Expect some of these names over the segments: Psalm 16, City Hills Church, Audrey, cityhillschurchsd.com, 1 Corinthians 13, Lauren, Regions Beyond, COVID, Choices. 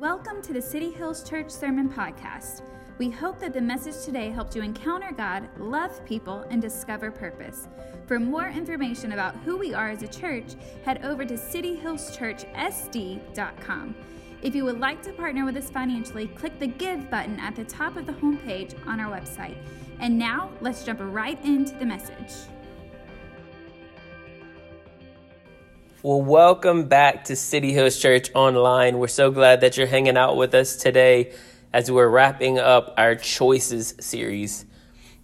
Welcome to the City Hills Church Sermon Podcast. We hope that the message today helped you encounter God, love people, and discover purpose. For more information about who we are as a church, head over to cityhillschurchsd.com. If you would like to partner with us financially, click the Give button at the top of the homepage on our website. And now, let's jump right into the message. Well, welcome back to City Hills Church Online. We're so glad that you're hanging out with us today as we're wrapping up our Choices series.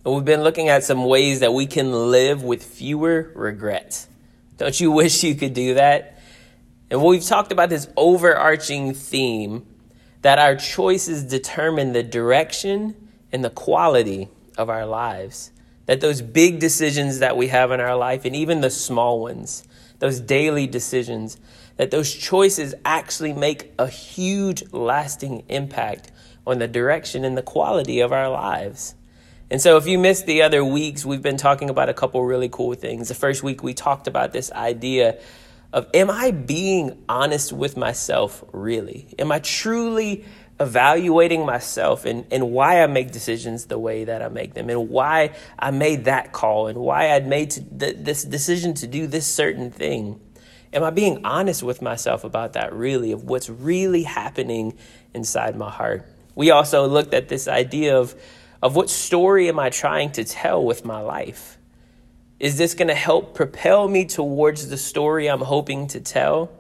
And we've been looking at some ways that we can live with fewer regrets. Don't you wish you could do that? And we've talked about this overarching theme that our choices determine the direction and the quality of our lives. That those big decisions that we have in our life, and even the small ones, those daily decisions, that those choices actually make a huge lasting impact on the direction and the quality of our lives. And so if you missed the other weeks, we've been talking about a couple really cool things. The first week we talked about this idea of, am I being honest with myself really? Am I truly evaluating myself and why I make decisions the way that I make them, and why I made that call, and why I'd made this decision to do this certain thing? Am I being honest with myself about that really, of what's really happening inside my heart? We also looked at this idea of what story am I trying to tell with my life? Is this going to help propel me towards the story I'm hoping to tell?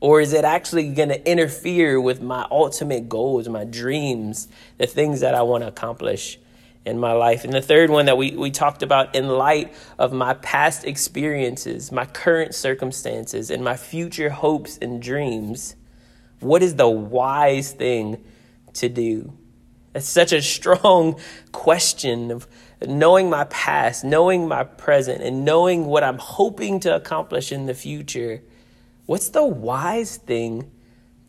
Or is it actually going to interfere with my ultimate goals, my dreams, the things that I want to accomplish in my life? And the third one that we talked about, in light of my past experiences, my current circumstances, and my future hopes and dreams, what is the wise thing to do? That's such a strong question of knowing my past, knowing my present, and knowing what I'm hoping to accomplish in the future. What's the wise thing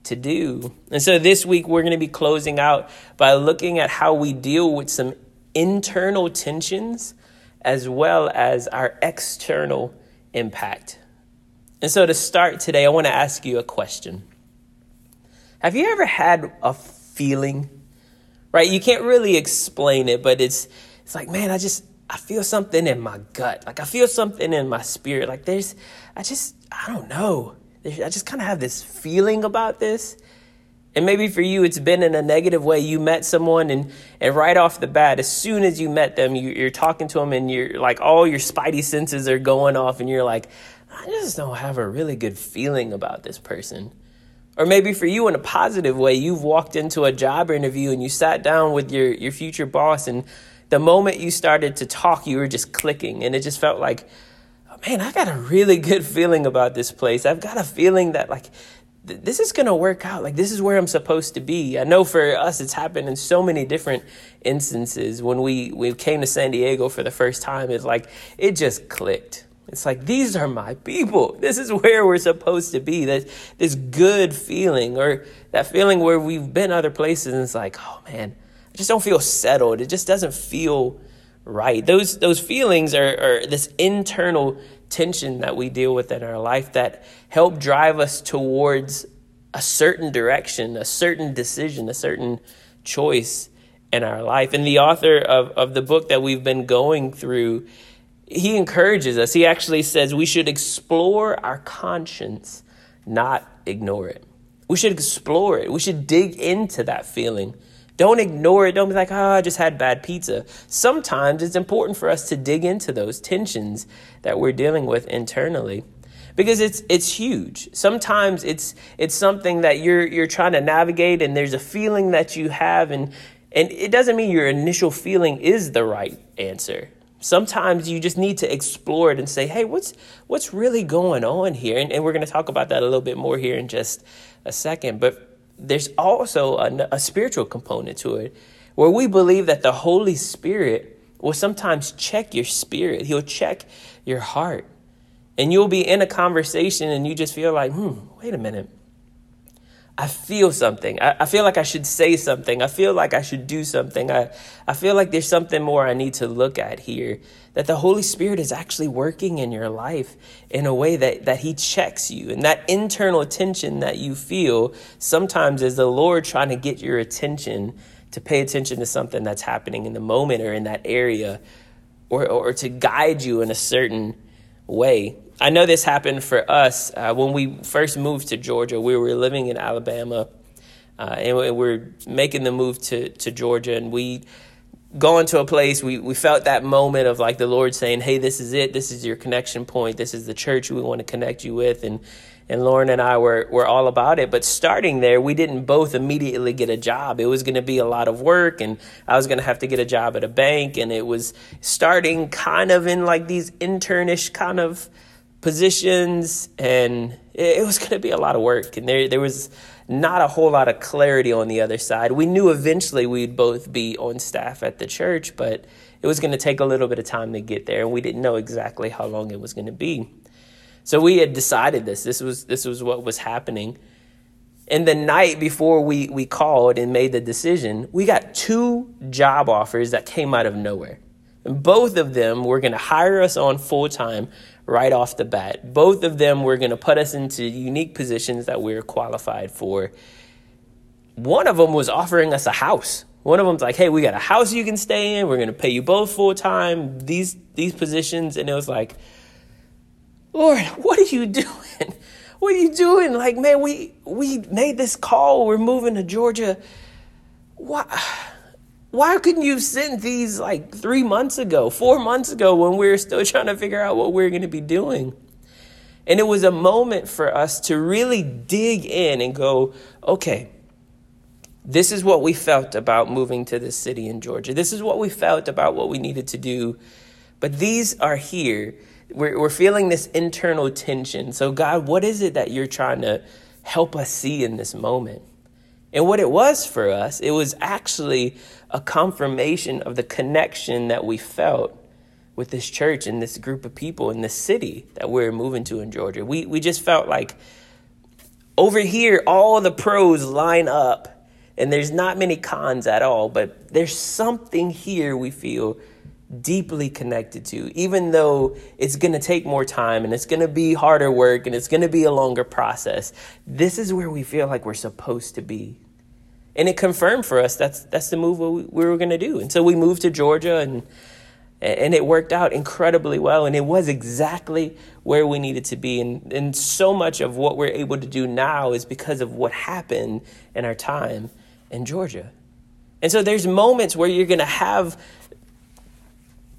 to do? And so this week, we're going to be closing out by looking at how we deal with some internal tensions as well as our external impact. And so to start today, I want to ask you a question. Have you ever had a feeling, right? You can't really explain it, but it's like, man, I feel something in my gut. Like, I feel something in my spirit. Like, I don't know. I just kind of have this feeling about this. And maybe for you, it's been in a negative way. You met someone and right off the bat, as soon as you met them, you're talking to them and you're like, all your spidey senses are going off and you're like, I just don't have a really good feeling about this person. Or maybe for you, in a positive way, you've walked into a job interview and you sat down with your future boss, and the moment you started to talk, you were just clicking, and it just felt like, man, I got a really good feeling about this place. I've got a feeling that this is going to work out. Like, this is where I'm supposed to be. I know for us, it's happened in so many different instances. When we came to San Diego for the first time, it's like, it just clicked. It's like, these are my people. This is where we're supposed to be. This good feeling, or that feeling where we've been other places, and it's like, oh man, I just don't feel settled. It just doesn't feel right. Those feelings are this internal tension that we deal with in our life that help drive us towards a certain direction, a certain decision, a certain choice in our life. And the author of the book that we've been going through, he encourages us. He actually says we should explore our conscience, not ignore it. We should explore it. We should dig into that feeling. Don't ignore it. Don't be like, I just had bad pizza. Sometimes it's important for us to dig into those tensions that we're dealing with internally, because it's huge. Sometimes it's something that you're trying to navigate, and there's a feeling that you have, and it doesn't mean your initial feeling is the right answer. Sometimes you just need to explore it and say, hey, what's really going on here? And we're going to talk about that a little bit more here in just a second. But there's also a spiritual component to it, where we believe that the Holy Spirit will sometimes check your spirit. He'll check your heart, and you'll be in a conversation and you just feel like, wait a minute. I feel something. I feel like I should say something. I feel like I should do something. I feel like there's something more I need to look at here, that the Holy Spirit is actually working in your life in a way that he checks you. And that internal tension that you feel sometimes is the Lord trying to get your attention to pay attention to something that's happening in the moment or in that area, or to guide you in a certain way. I know this happened for us when we first moved to Georgia. We were living in Alabama, and we were making the move to Georgia. And we go into a place, we felt that moment of like the Lord saying, hey, this is it. This is your connection point. This is the church we want to connect you with. And Lauren and I were all about it. But starting there, we didn't both immediately get a job. It was going to be a lot of work, and I was going to have to get a job at a bank. And it was starting kind of in like these internish kind of positions, and it was going to be a lot of work, and there was not a whole lot of clarity on the other side. We knew eventually we'd both be on staff at the church, but it was going to take a little bit of time to get there, and we didn't know exactly how long it was going to be. So we had decided this was what was happening, and the night before we called and made the decision, we got 2 job offers that came out of nowhere. Both of them were going to hire us on full-time right off the bat. Both of them were going to put us into unique positions that we were qualified for. One of them was offering us a house. One of them's like, hey, we got a house you can stay in. We're going to pay you both full-time, these positions. And it was like, Lord, what are you doing? What are you doing? Like, man, we made this call. We're moving to Georgia. Why couldn't you send these like 3 months ago, 4 months ago, when we were still trying to figure out what we were going to be doing? And it was a moment for us to really dig in and go, okay, this is what we felt about moving to this city in Georgia. This is what we felt about what we needed to do. But these are here. We're feeling this internal tension. So God, what is it that you're trying to help us see in this moment? And what it was for us, it was actually a confirmation of the connection that we felt with this church and this group of people in the city that we're moving to in Georgia. We just felt like over here, all the pros line up and there's not many cons at all, but there's something here we feel deeply connected to, even though it's going to take more time and it's going to be harder work and it's going to be a longer process. This is where we feel like we're supposed to be. And it confirmed for us that's the move we were going to do. And so we moved to Georgia, and it worked out incredibly well. And it was exactly where we needed to be. And so much of what we're able to do now is because of what happened in our time in Georgia. And so there's moments where you're going to have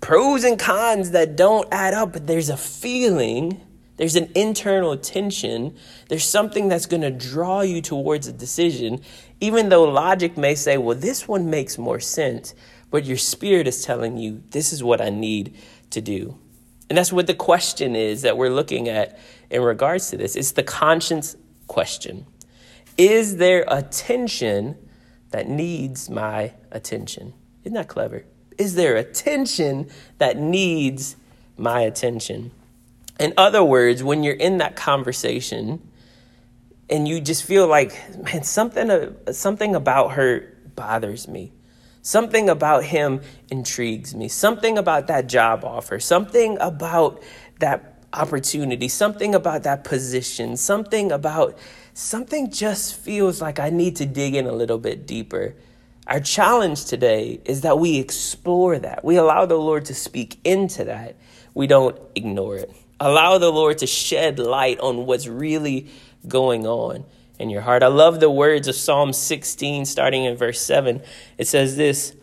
pros and cons that don't add up, but there's a feeling, there's an internal tension, there's something that's going to draw you towards a decision, even though logic may say, well, this one makes more sense, but your spirit is telling you, this is what I need to do. And that's what the question is that we're looking at in regards to this. It's the conscience question. Is there a tension that needs my attention? Isn't that clever? Is there a tension that needs my attention? In other words, when you're in that conversation and you just feel like, man, something about her bothers me. Something about him intrigues me. Something about that job offer. Something about that opportunity. Something about that position. Something just feels like I need to dig in a little bit deeper. Our challenge today is that we explore that. We allow the Lord to speak into that. We don't ignore it. Allow the Lord to shed light on what's really going on in your heart. I love the words of Psalm 16, starting in verse 7. It says this,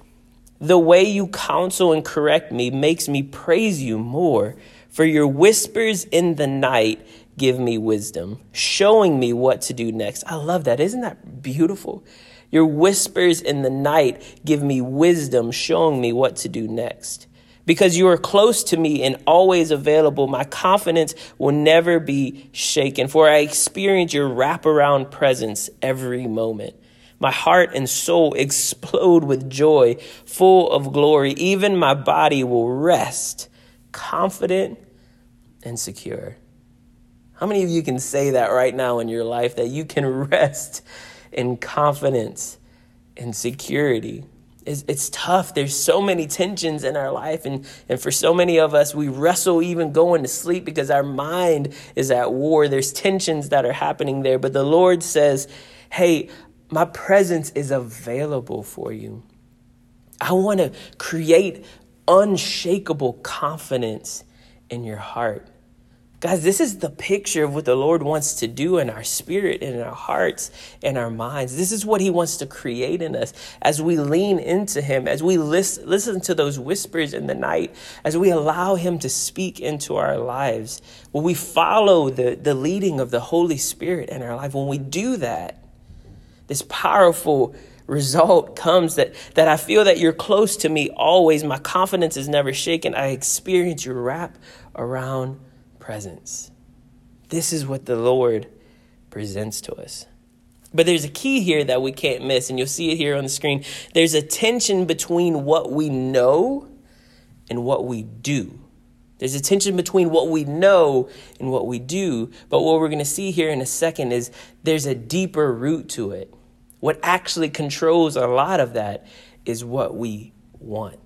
"The way you counsel and correct me makes me praise you more, for your whispers in the night give me wisdom, showing me what to do next." I love that. Isn't that beautiful? Your whispers in the night give me wisdom, showing me what to do next. Because you are close to me and always available, my confidence will never be shaken, for I experience your wraparound presence every moment. My heart and soul explode with joy, full of glory. Even my body will rest, confident and secure. How many of you can say that right now in your life, that you can rest in confidence and security? It's tough. There's so many tensions in our life. And for so many of us, we wrestle even going to sleep because our mind is at war. There's tensions that are happening there. But the Lord says, hey, my presence is available for you. I want to create unshakable confidence in your heart. Guys, this is the picture of what the Lord wants to do in our spirit, in our hearts, in our minds. This is what he wants to create in us as we lean into him, as we listen to those whispers in the night, as we allow him to speak into our lives. When we follow the leading of the Holy Spirit in our life, when we do that, this powerful result comes that I feel that you're close to me always. My confidence is never shaken. I experience your wrap around presence. This is what the Lord presents to us. But there's a key here that we can't miss, and you'll see it here on the screen. There's a tension between what we know and what we do. There's a tension between what we know and what we do. But what we're going to see here in a second is there's a deeper root to it. What actually controls a lot of that is what we want.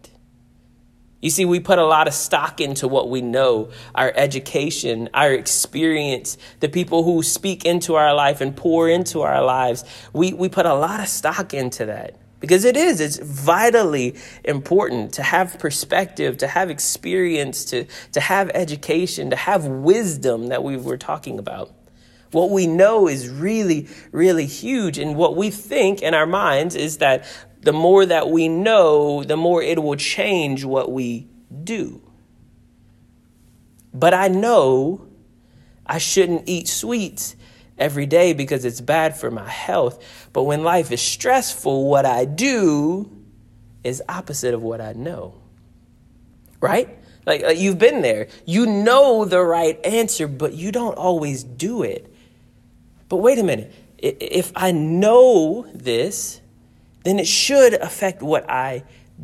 You see, we put a lot of stock into what we know, our education, our experience, the people who speak into our life and pour into our lives. We put a lot of stock into that because it's vitally important to have perspective, to have experience, to have education, to have wisdom that we were talking about. What we know is really, really huge. And what we think in our minds is that the more that we know, the more it will change what we do. But I know I shouldn't eat sweets every day because it's bad for my health. But when life is stressful, what I do is opposite of what I know. Right? Like you've been there. You know the right answer, but you don't always do it. But wait a minute. If I know this, then it should affect what I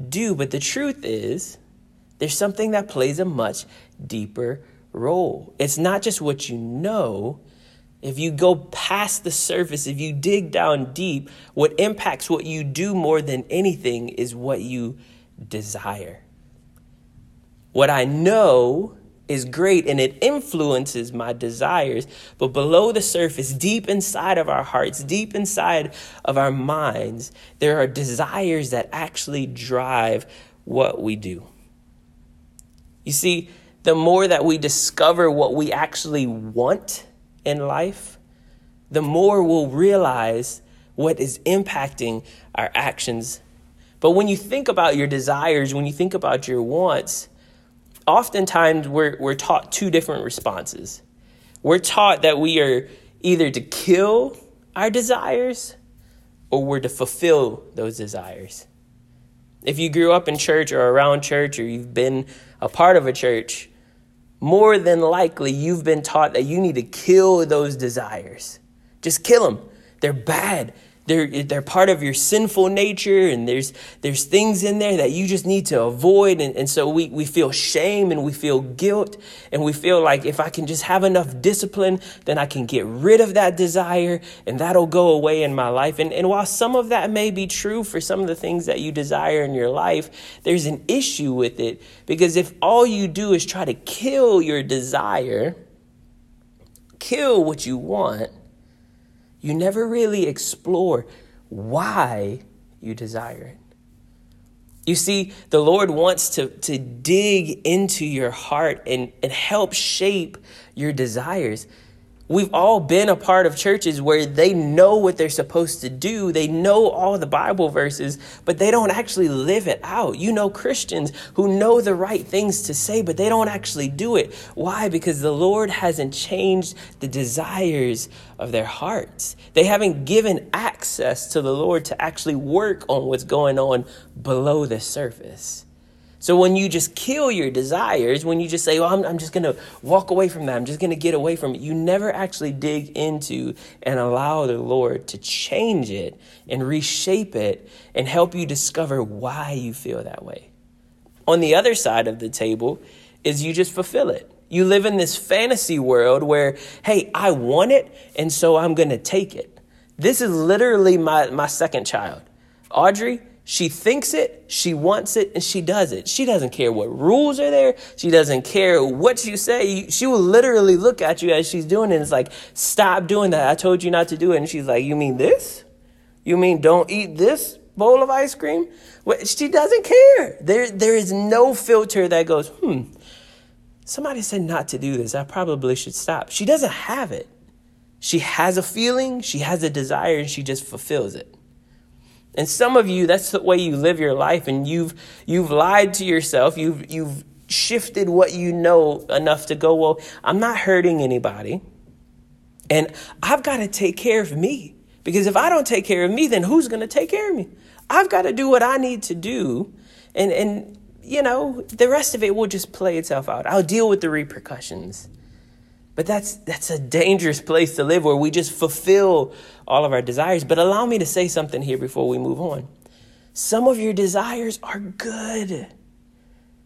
do. But the truth is, there's something that plays a much deeper role. It's not just what you know. If you go past the surface, if you dig down deep, what impacts what you do more than anything is what you desire. What I know is great and it influences my desires, but below the surface, deep inside of our hearts, deep inside of our minds, there are desires that actually drive what we do. You see, the more that we discover what we actually want in life, the more we'll realize what is impacting our actions. But when you think about your desires, when you think about your wants, oftentimes we're taught two different responses. We're taught that we are either to kill our desires or we're to fulfill those desires. If you grew up in church or around church or you've been a part of a church, more than likely you've been taught that you need to kill those desires. Just kill them. They're bad. They're part of your sinful nature, and there's things in there that you just need to avoid. And so we feel shame and we feel guilt and we feel like if I can just have enough discipline, then I can get rid of that desire and that'll go away in my life. And while some of that may be true for some of the things that you desire in your life, there's an issue with it, because if all you do is try to kill your desire, kill what you want, you never really explore why you desire it. You see, the Lord wants to dig into your heart and help shape your desires. We've all been a part of churches where they know what they're supposed to do. They know all the Bible verses, but they don't actually live it out. You know Christians who know the right things to say, but they don't actually do it. Why? Because the Lord hasn't changed the desires of their hearts. They haven't given access to the Lord to actually work on what's going on below the surface. So when you just kill your desires, when you just say, well, I'm just going to walk away from that, I'm just going to get away from it, you never actually dig into and allow the Lord to change it and reshape it and help you discover why you feel that way. On the other side of the table is you just fulfill it. You live in this fantasy world where, hey, I want it, and so I'm going to take it. This is literally my second child. Audrey, she thinks it, she wants it, and she does it. She doesn't care what rules are there. She doesn't care what you say. She will literally look at you as she's doing it. And it's like, stop doing that. I told you not to do it. And she's like, you mean this? You mean don't eat this bowl of ice cream? She doesn't care. There is no filter that goes, somebody said not to do this. I probably should stop. She doesn't have it. She has a feeling, she has a desire, and she just fulfills it. And some of you, that's the way you live your life, and you've lied to yourself. You've shifted what you know enough to go, well, I'm not hurting anybody, and I've got to take care of me. Because if I don't take care of me, then who's going to take care of me? I've got to do what I need to do, and you know, the rest of it will just play itself out. I'll deal with the repercussions. But that's a dangerous place to live, where we just fulfill all of our desires. But allow me to say something here before we move on. Some of your desires are good.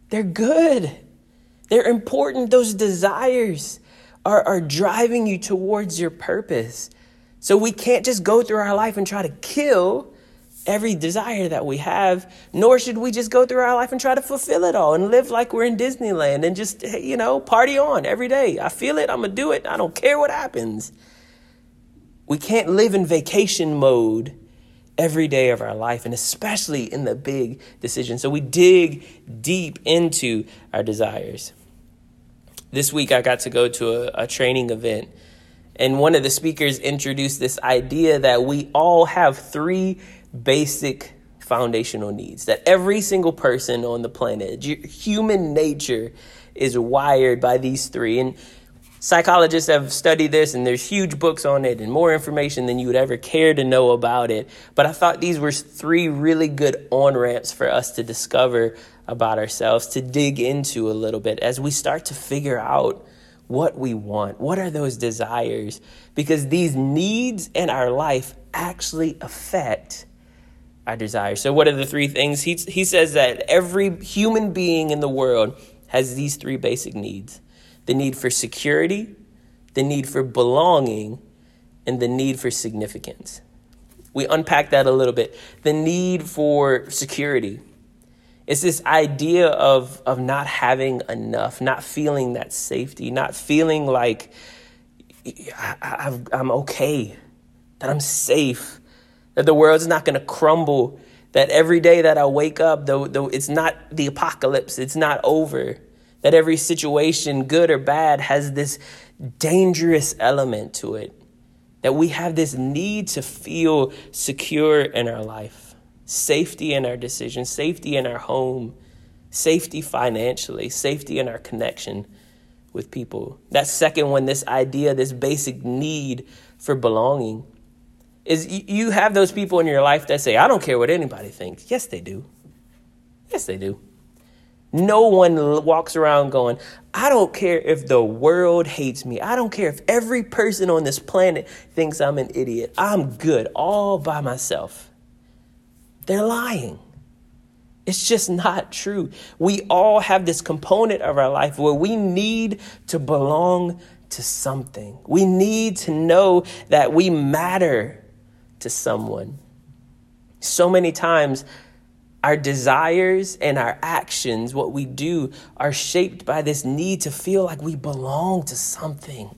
They're good. They're important. Those desires are driving you towards your purpose. So we can't just go through our life and try to kill every desire that we have, nor should we just go through our life and try to fulfill it all and live like we're in Disneyland and just, you know, party on every day. I feel it. I'm going to do it. I don't care what happens. We can't live in vacation mode every day of our life, and especially in the big decisions. So we dig deep into our desires. This week, I got to go to a training event, and one of the speakers introduced this idea that we all have three basic foundational needs, that every single person on the planet, human nature is wired by these three. And psychologists have studied this, and there's huge books on it and more information than you would ever care to know about it. But I thought these were three really good on-ramps for us to discover about ourselves, to dig into a little bit as we start to figure out what we want. What are those desires? Because these needs in our life actually affect our desires. So what are the three things? He says that every human being in the world has these three basic needs: the need for security, the need for belonging, and the need for significance. We unpack that a little bit. The need for security. It's this idea of not having enough, not feeling that safety, not feeling like I'm okay, that I'm safe, that the world's not going to crumble, that every day that I wake up, though it's not the apocalypse, it's not over, that every situation, good or bad, has this dangerous element to it, that we have this need to feel secure in our life, safety in our decisions, safety in our home, safety financially, safety in our connection with people. That second one, this idea, this basic need for belonging, is you have those people in your life that say, I don't care what anybody thinks. Yes, they do. Yes, they do. No one walks around going, I don't care if the world hates me. I don't care if every person on this planet thinks I'm an idiot. I'm good all by myself. They're lying. It's just not true. We all have this component of our life where we need to belong to something. We need to know that we matter to someone. So many times our desires and our actions, what we do, are shaped by this need to feel like we belong to something,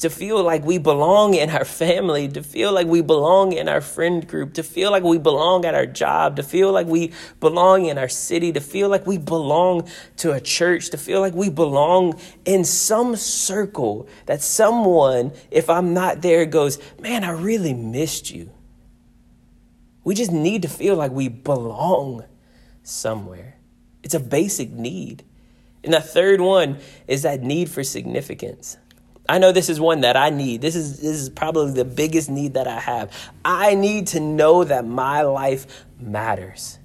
to feel like we belong in our family, to feel like we belong in our friend group, to feel like we belong at our job, to feel like we belong in our city, to feel like we belong to a church, to feel like we belong in some circle that someone, if I'm not there, goes, man, I really missed you. We just need to feel like we belong somewhere. It's a basic need. And the third one is that need for significance. I know this is one that I need. This is probably the biggest need that I have. I need to know that my life matters,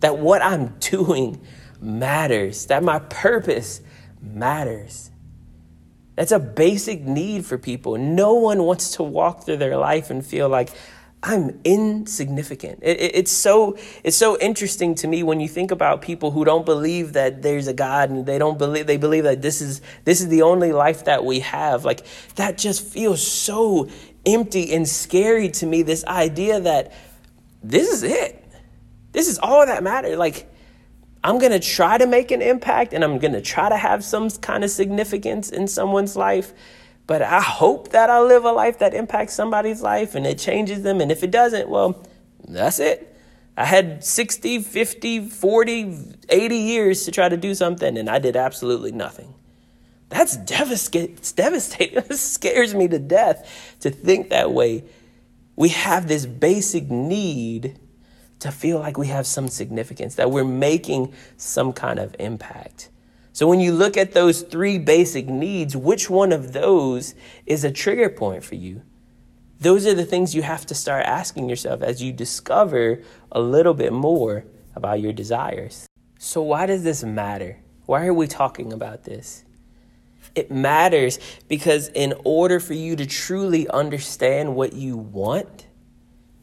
that what I'm doing matters, that my purpose matters. That's a basic need for people. No one wants to walk through their life and feel like, I'm insignificant. It's so interesting to me when you think about people who don't believe that there's a God, and they believe that this is the only life that we have. Like, that just feels so empty and scary to me, this idea that this is it. This is all that matters. Like, I'm going to try to make an impact, and I'm going to try to have some kind of significance in someone's life. But I hope that I live a life that impacts somebody's life and it changes them. And if it doesn't, well, that's it. I had 60, 50, 40, 80 years to try to do something, and I did absolutely nothing. That's devastating. It scares me to death to think that way. We have this basic need to feel like we have some significance, that we're making some kind of impact. So when you look at those three basic needs, which one of those is a trigger point for you? Those are the things you have to start asking yourself as you discover a little bit more about your desires. So why does this matter? Why are we talking about this? It matters because in order for you to truly understand what you want,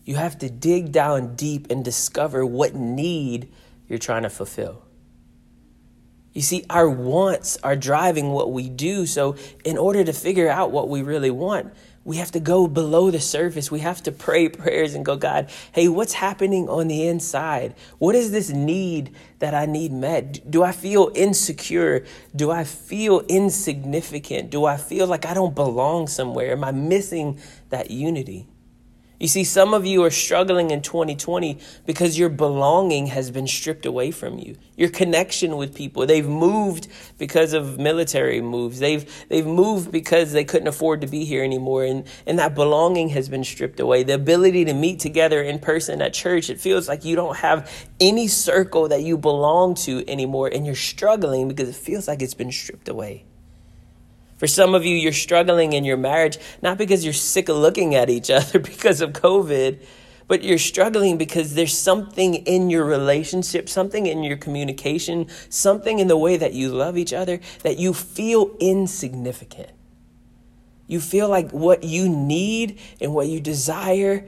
you have to dig down deep and discover what need you're trying to fulfill. You see, our wants are driving what we do. So in order to figure out what we really want, we have to go below the surface. We have to pray prayers and go, God, hey, what's happening on the inside? What is this need that I need met? Do I feel insecure? Do I feel insignificant? Do I feel like I don't belong somewhere? Am I missing that unity? You see, some of you are struggling in 2020 because your belonging has been stripped away from you. Your connection with people, they've moved because of military moves. They've moved because they couldn't afford to be here anymore. And that belonging has been stripped away. The ability to meet together in person at church, it feels like you don't have any circle that you belong to anymore. And you're struggling because it feels like it's been stripped away. For some of you, you're struggling in your marriage, not because you're sick of looking at each other because of COVID, but you're struggling because there's something in your relationship, something in your communication, something in the way that you love each other, that you feel insignificant. You feel like what you need and what you desire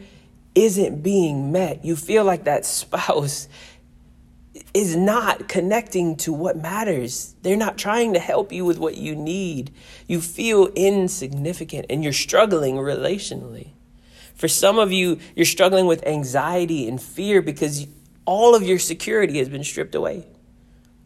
isn't being met. You feel like that spouse is not connecting to what matters. They're not trying to help you with what you need. You feel insignificant and you're struggling relationally. For some of you, you're struggling with anxiety and fear because all of your security has been stripped away.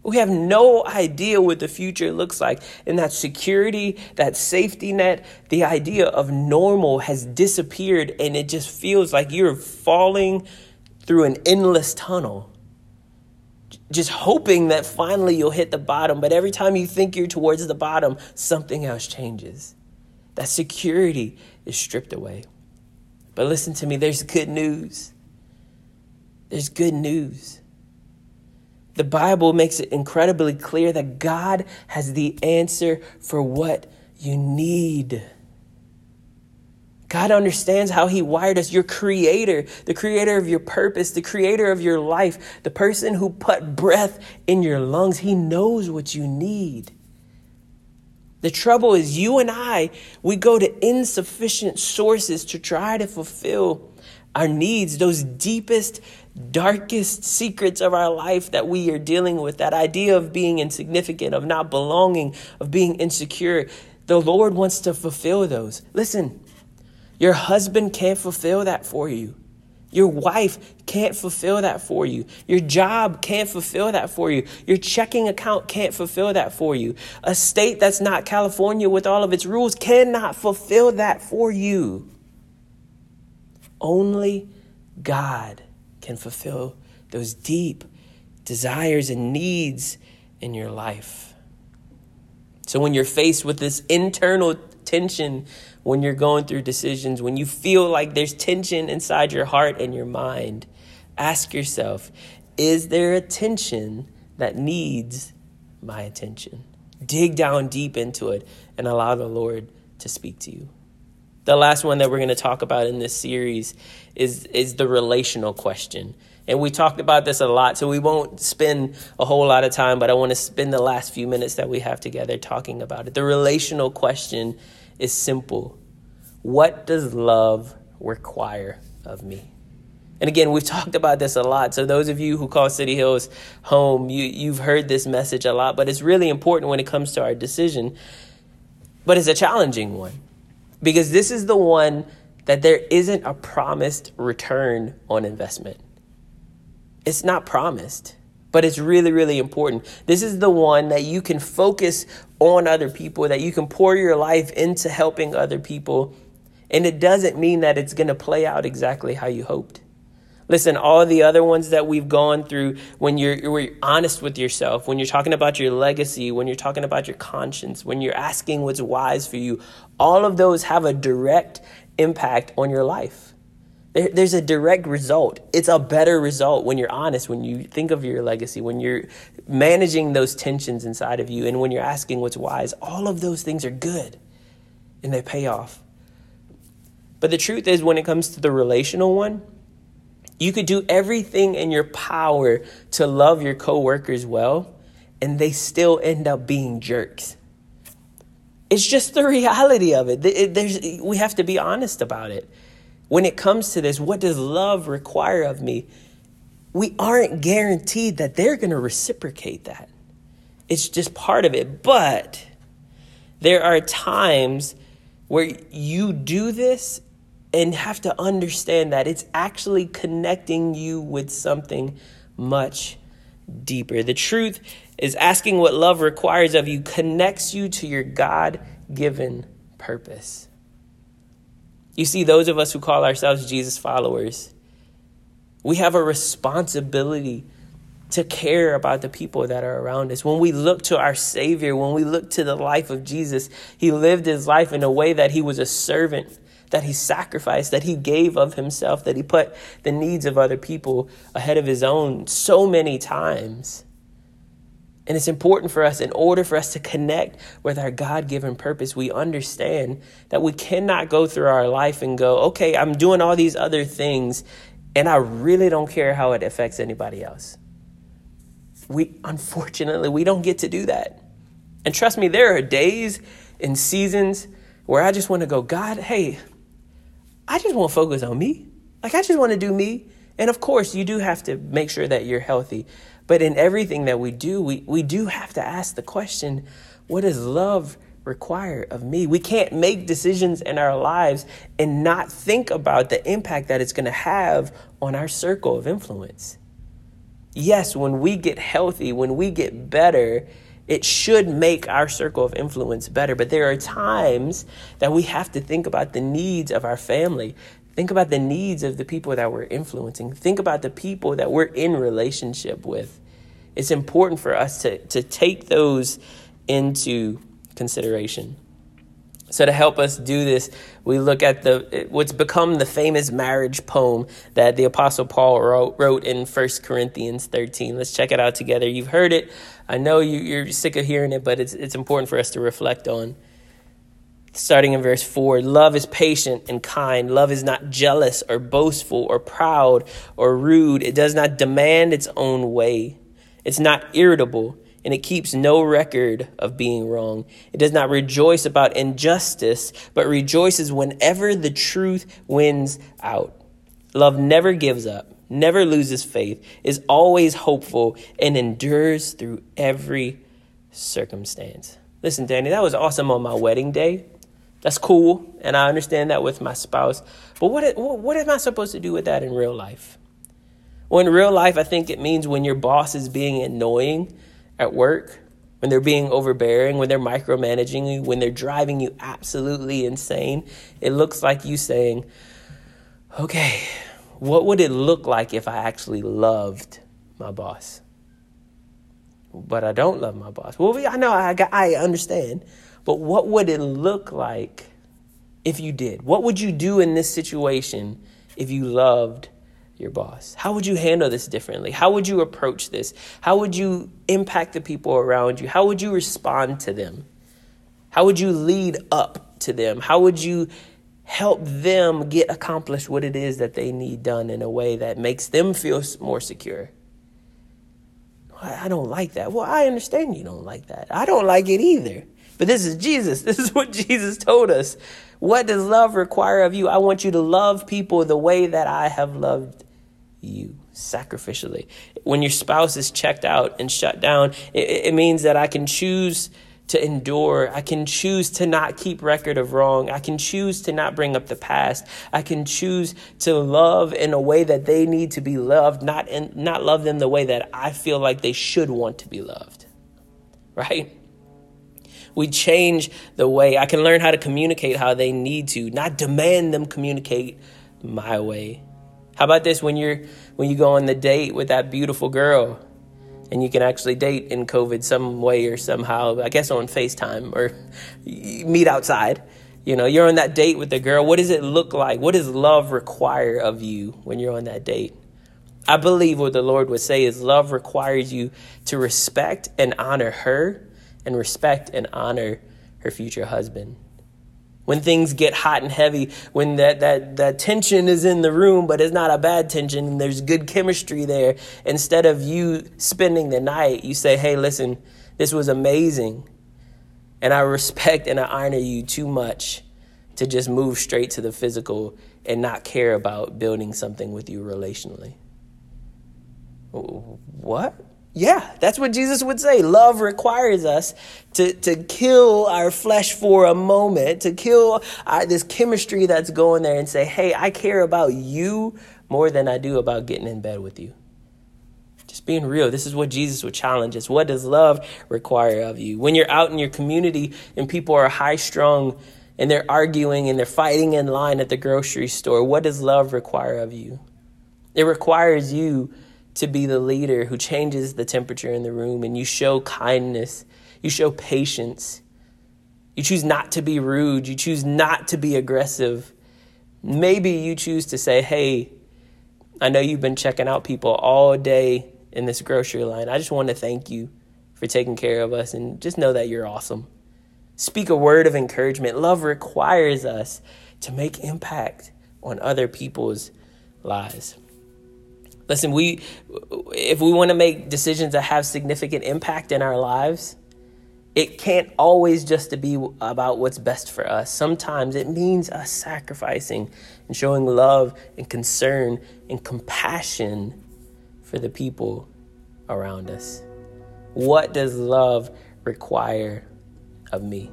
We have no idea what the future looks like. And that security, that safety net, the idea of normal has disappeared, and it just feels like you're falling through an endless tunnel, just hoping that finally you'll hit the bottom. But every time you think you're towards the bottom, something else changes. That security is stripped away. But listen to me, there's good news. There's good news. The Bible makes it incredibly clear that God has the answer for what you need. God understands how he wired us. Your creator, the creator of your purpose, the creator of your life, the person who put breath in your lungs, he knows what you need. The trouble is you and I, we go to insufficient sources to try to fulfill our needs, those deepest, darkest secrets of our life that we are dealing with, that idea of being insignificant, of not belonging, of being insecure. The Lord wants to fulfill those. Listen. Your husband can't fulfill that for you. Your wife can't fulfill that for you. Your job can't fulfill that for you. Your checking account can't fulfill that for you. A state that's not California with all of its rules cannot fulfill that for you. Only God can fulfill those deep desires and needs in your life. So when you're faced with this internal tension, when you're going through decisions, when you feel like there's tension inside your heart and your mind, ask yourself, is there a tension that needs my attention? Dig down deep into it and allow the Lord to speak to you. The last one that we're going to talk about in this series is the relational question. And we talked about this a lot, so we won't spend a whole lot of time, but I want to spend the last few minutes that we have together talking about it. The relational question is simple. What does love require of me. And again, we've talked about this a lot. So those of you who call City Hills home, you've heard this message a lot, but it's really important when it comes to our decision. But it's a challenging one because this is the one that there isn't a promised return on investment. It's not promised, but it's really, really important. This is the one that you can focus on other people, that you can pour your life into helping other people. And it doesn't mean that it's going to play out exactly how you hoped. Listen, all the other ones that we've gone through, when you're honest with yourself, when you're talking about your legacy, when you're talking about your conscience, when you're asking what's wise for you, all of those have a direct impact on your life. There's a direct result. It's a better result when you're honest, when you think of your legacy, when you're managing those tensions inside of you, and when you're asking what's wise. All of those things are good and they pay off. But the truth is, when it comes to the relational one, you could do everything in your power to love your coworkers well, and they still end up being jerks. It's just the reality of it. We have to be honest about it. When it comes to this, what does love require of me? We aren't guaranteed that they're going to reciprocate that. It's just part of it. But there are times where you do this and have to understand that it's actually connecting you with something much deeper. The truth is, asking what love requires of you connects you to your God-given purpose. You see, those of us who call ourselves Jesus followers, we have a responsibility to care about the people that are around us. When we look to our Savior, when we look to the life of Jesus, he lived his life in a way that he was a servant, that he sacrificed, that he gave of himself, that he put the needs of other people ahead of his own so many times. And it's important for us, in order for us to connect with our God-given purpose, we understand that we cannot go through our life and go, okay, I'm doing all these other things, and I really don't care how it affects anybody else. Unfortunately, we don't get to do that. And trust me, there are days and seasons where I just want to go, God, hey, I just want to focus on me. Like, I just want to do me. And of course, you do have to make sure that you're healthy. But in everything that we do, we do have to ask the question, what does love require of me? We can't make decisions in our lives and not think about the impact that it's going to have on our circle of influence. Yes, when we get healthy, when we get better, it should make our circle of influence better. But there are times that we have to think about the needs of our family. Think about the needs of the people that we're influencing. Think about the people that we're in relationship with. It's important for us to take those into consideration. So to help us do this, we look at what's become the famous marriage poem that the Apostle Paul wrote in 1 Corinthians 13. Let's check it out together. You've heard it. I know you're sick of hearing it, but it's important for us to reflect on. Starting in verse 4, love is patient and kind. Love is not jealous or boastful or proud or rude. It does not demand its own way. It's not irritable, and it keeps no record of being wrong. It does not rejoice about injustice, but rejoices whenever the truth wins out. Love never gives up, never loses faith, is always hopeful, and endures through every circumstance. Listen, Danny, that was awesome on my wedding day. That's cool, and I understand that with my spouse. But what am I supposed to do with that in real life? Well, in real life, I think it means when your boss is being annoying at work, when they're being overbearing, when they're micromanaging you, when they're driving you absolutely insane, it looks like you saying, okay, what would it look like if I actually loved my boss? But I don't love my boss. Well, I know, I understand. But what would it look like if you did? What would you do in this situation if you loved your boss? How would you handle this differently? How would you approach this? How would you impact the people around you? How would you respond to them? How would you lead up to them? How would you help them get accomplished what it is that they need done in a way that makes them feel more secure? I don't like that. Well, I understand you don't like that. I don't like it either. But this is Jesus. This is what Jesus told us. What does love require of you? I want you to love people the way that I have loved you, sacrificially. When your spouse is checked out and shut down, it means that I can choose to endure. I can choose to not keep record of wrong. I can choose to not bring up the past. I can choose to love in a way that they need to be loved, not love them the way that I feel like they should want to be loved, right? We change the way. I can learn how to communicate how they need to, not demand them communicate my way. How about this? When you go on the date with that beautiful girl, and you can actually date in COVID some way or somehow, I guess on FaceTime or meet outside. You know, you're on that date with the girl. What does it look like? What does love require of you when you're on that date? I believe what the Lord would say is love requires you to respect and honor her and respect and honor her future husband. When things get hot and heavy, when that tension is in the room, but it's not a bad tension and there's good chemistry there, instead of you spending the night, you say, hey, listen, this was amazing. And I respect and I honor you too much to just move straight to the physical and not care about building something with you relationally. What? Yeah, that's what Jesus would say. Love requires us to kill our flesh for a moment, to kill this chemistry that's going there and say, hey, I care about you more than I do about getting in bed with you. Just being real. This is what Jesus would challenge us. What does love require of you? When you're out in your community and people are high strung and they're arguing and they're fighting in line at the grocery store, what does love require of you? It requires you to be the leader who changes the temperature in the room, and you show kindness, you show patience, you choose not to be rude, you choose not to be aggressive. Maybe you choose to say, hey, I know you've been checking out people all day in this grocery line. I just want to thank you for taking care of us, and just know that you're awesome. Speak a word of encouragement. Love requires us to make impact on other people's lives. Listen, if we want to make decisions that have significant impact in our lives, it can't always just be about what's best for us. Sometimes it means us sacrificing and showing love and concern and compassion for the people around us. What does love require of me?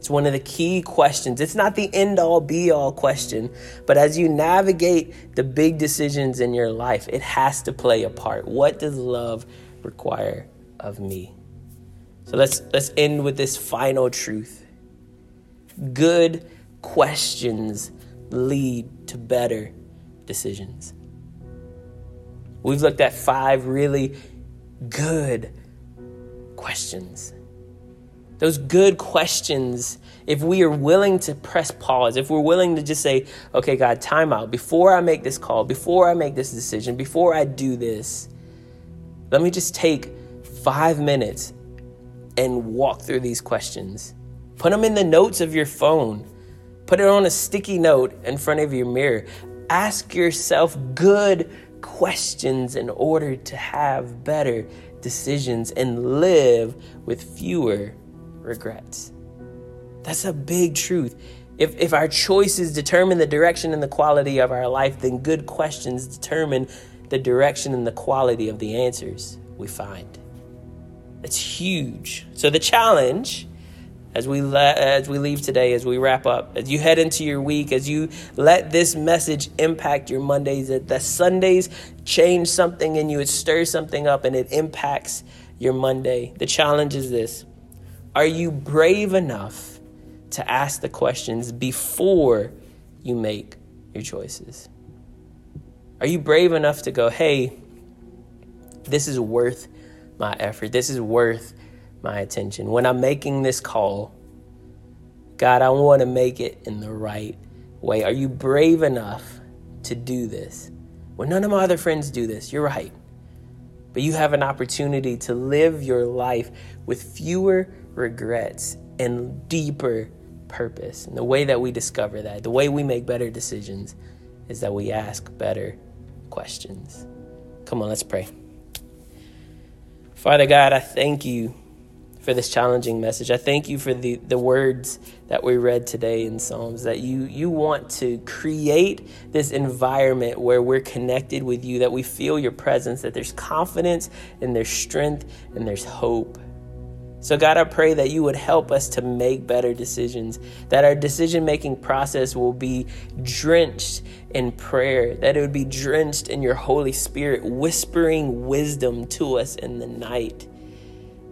It's one of the key questions. It's not the end-all, be-all question, but as you navigate the big decisions in your life, it has to play a part. What does love require of me? So let's end with this final truth. Good questions lead to better decisions. We've looked at 5 really good questions. Those good questions, if we are willing to press pause, if we're willing to just say, okay, God, time out. Before I make this call, before I make this decision, before I do this, let me just take 5 minutes and walk through these questions. Put them in the notes of your phone. Put it on a sticky note in front of your mirror. Ask yourself good questions in order to have better decisions and live with fewer regrets. That's a big truth. If our choices determine the direction and the quality of our life, then good questions determine the direction and the quality of the answers we find. That's huge. So the challenge, as we leave today, as we wrap up, as you head into your week, as you let this message impact your Mondays, that Sundays change something in you, it stirs something up and it impacts your Monday. The challenge is this. Are you brave enough to ask the questions before you make your choices? Are you brave enough to go, hey, this is worth my effort. This is worth my attention. When I'm making this call, God, I want to make it in the right way. Are you brave enough to do this? Well, none of my other friends do this. You're right. But you have an opportunity to live your life with fewer regrets and deeper purpose. And the way that we discover that, the way we make better decisions, is that we ask better questions. Come on, let's pray. Father God, I thank you for this challenging message. I thank you for the words that we read today in Psalms, that you want to create this environment where we're connected with you, that we feel your presence, that there's confidence and there's strength and there's hope. So God, I pray that you would help us to make better decisions, that our decision-making process will be drenched in prayer, that it would be drenched in your Holy Spirit, whispering wisdom to us in the night,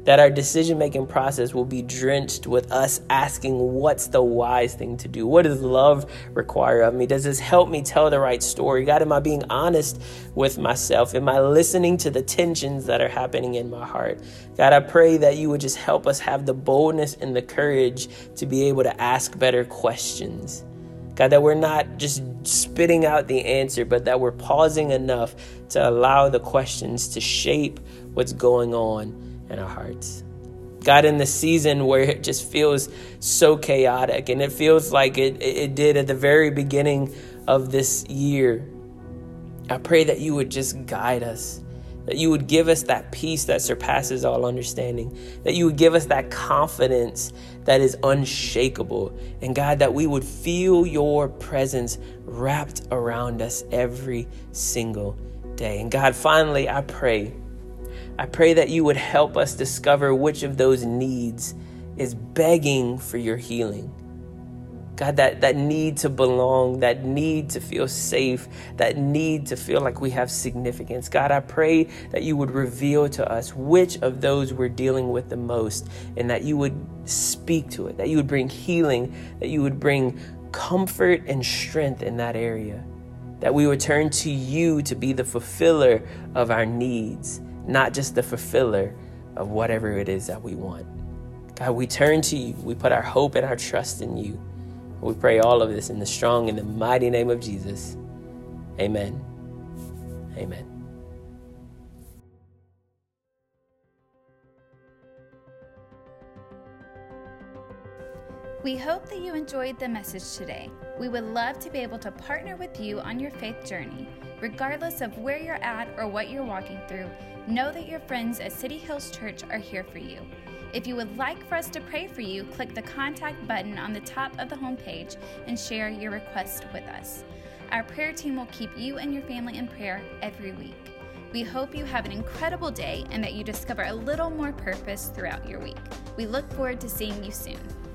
that our decision-making process will be drenched with us asking, what's the wise thing to do? What does love require of me? Does this help me tell the right story? God, am I being honest with myself? Am I listening to the tensions that are happening in my heart? God, I pray that you would just help us have the boldness and the courage to be able to ask better questions. God, that we're not just spitting out the answer, but that we're pausing enough to allow the questions to shape what's going on in our hearts. God, in the season where it just feels so chaotic and it feels like it did at the very beginning of this year, I pray that you would just guide us, that you would give us that peace that surpasses all understanding, that you would give us that confidence that is unshakable. And God, that we would feel your presence wrapped around us every single day. And God, finally, I pray that you would help us discover which of those needs is begging for your healing. God, that need to belong, that need to feel safe, that need to feel like we have significance. God, I pray that you would reveal to us which of those we're dealing with the most, and that you would speak to it, that you would bring healing, that you would bring comfort and strength in that area, that we would turn to you to be the fulfiller of our needs, not just the fulfiller of whatever it is that we want. God, we turn to you. We put our hope and our trust in you. We pray all of this in the strong and the mighty name of Jesus. Amen. Amen. We hope that you enjoyed the message today. We would love to be able to partner with you on your faith journey. Regardless of where you're at or what you're walking through, know that your friends at City Hills Church are here for you. If you would like for us to pray for you, click the contact button on the top of the homepage and share your request with us. Our prayer team will keep you and your family in prayer every week. We hope you have an incredible day and that you discover a little more purpose throughout your week. We look forward to seeing you soon.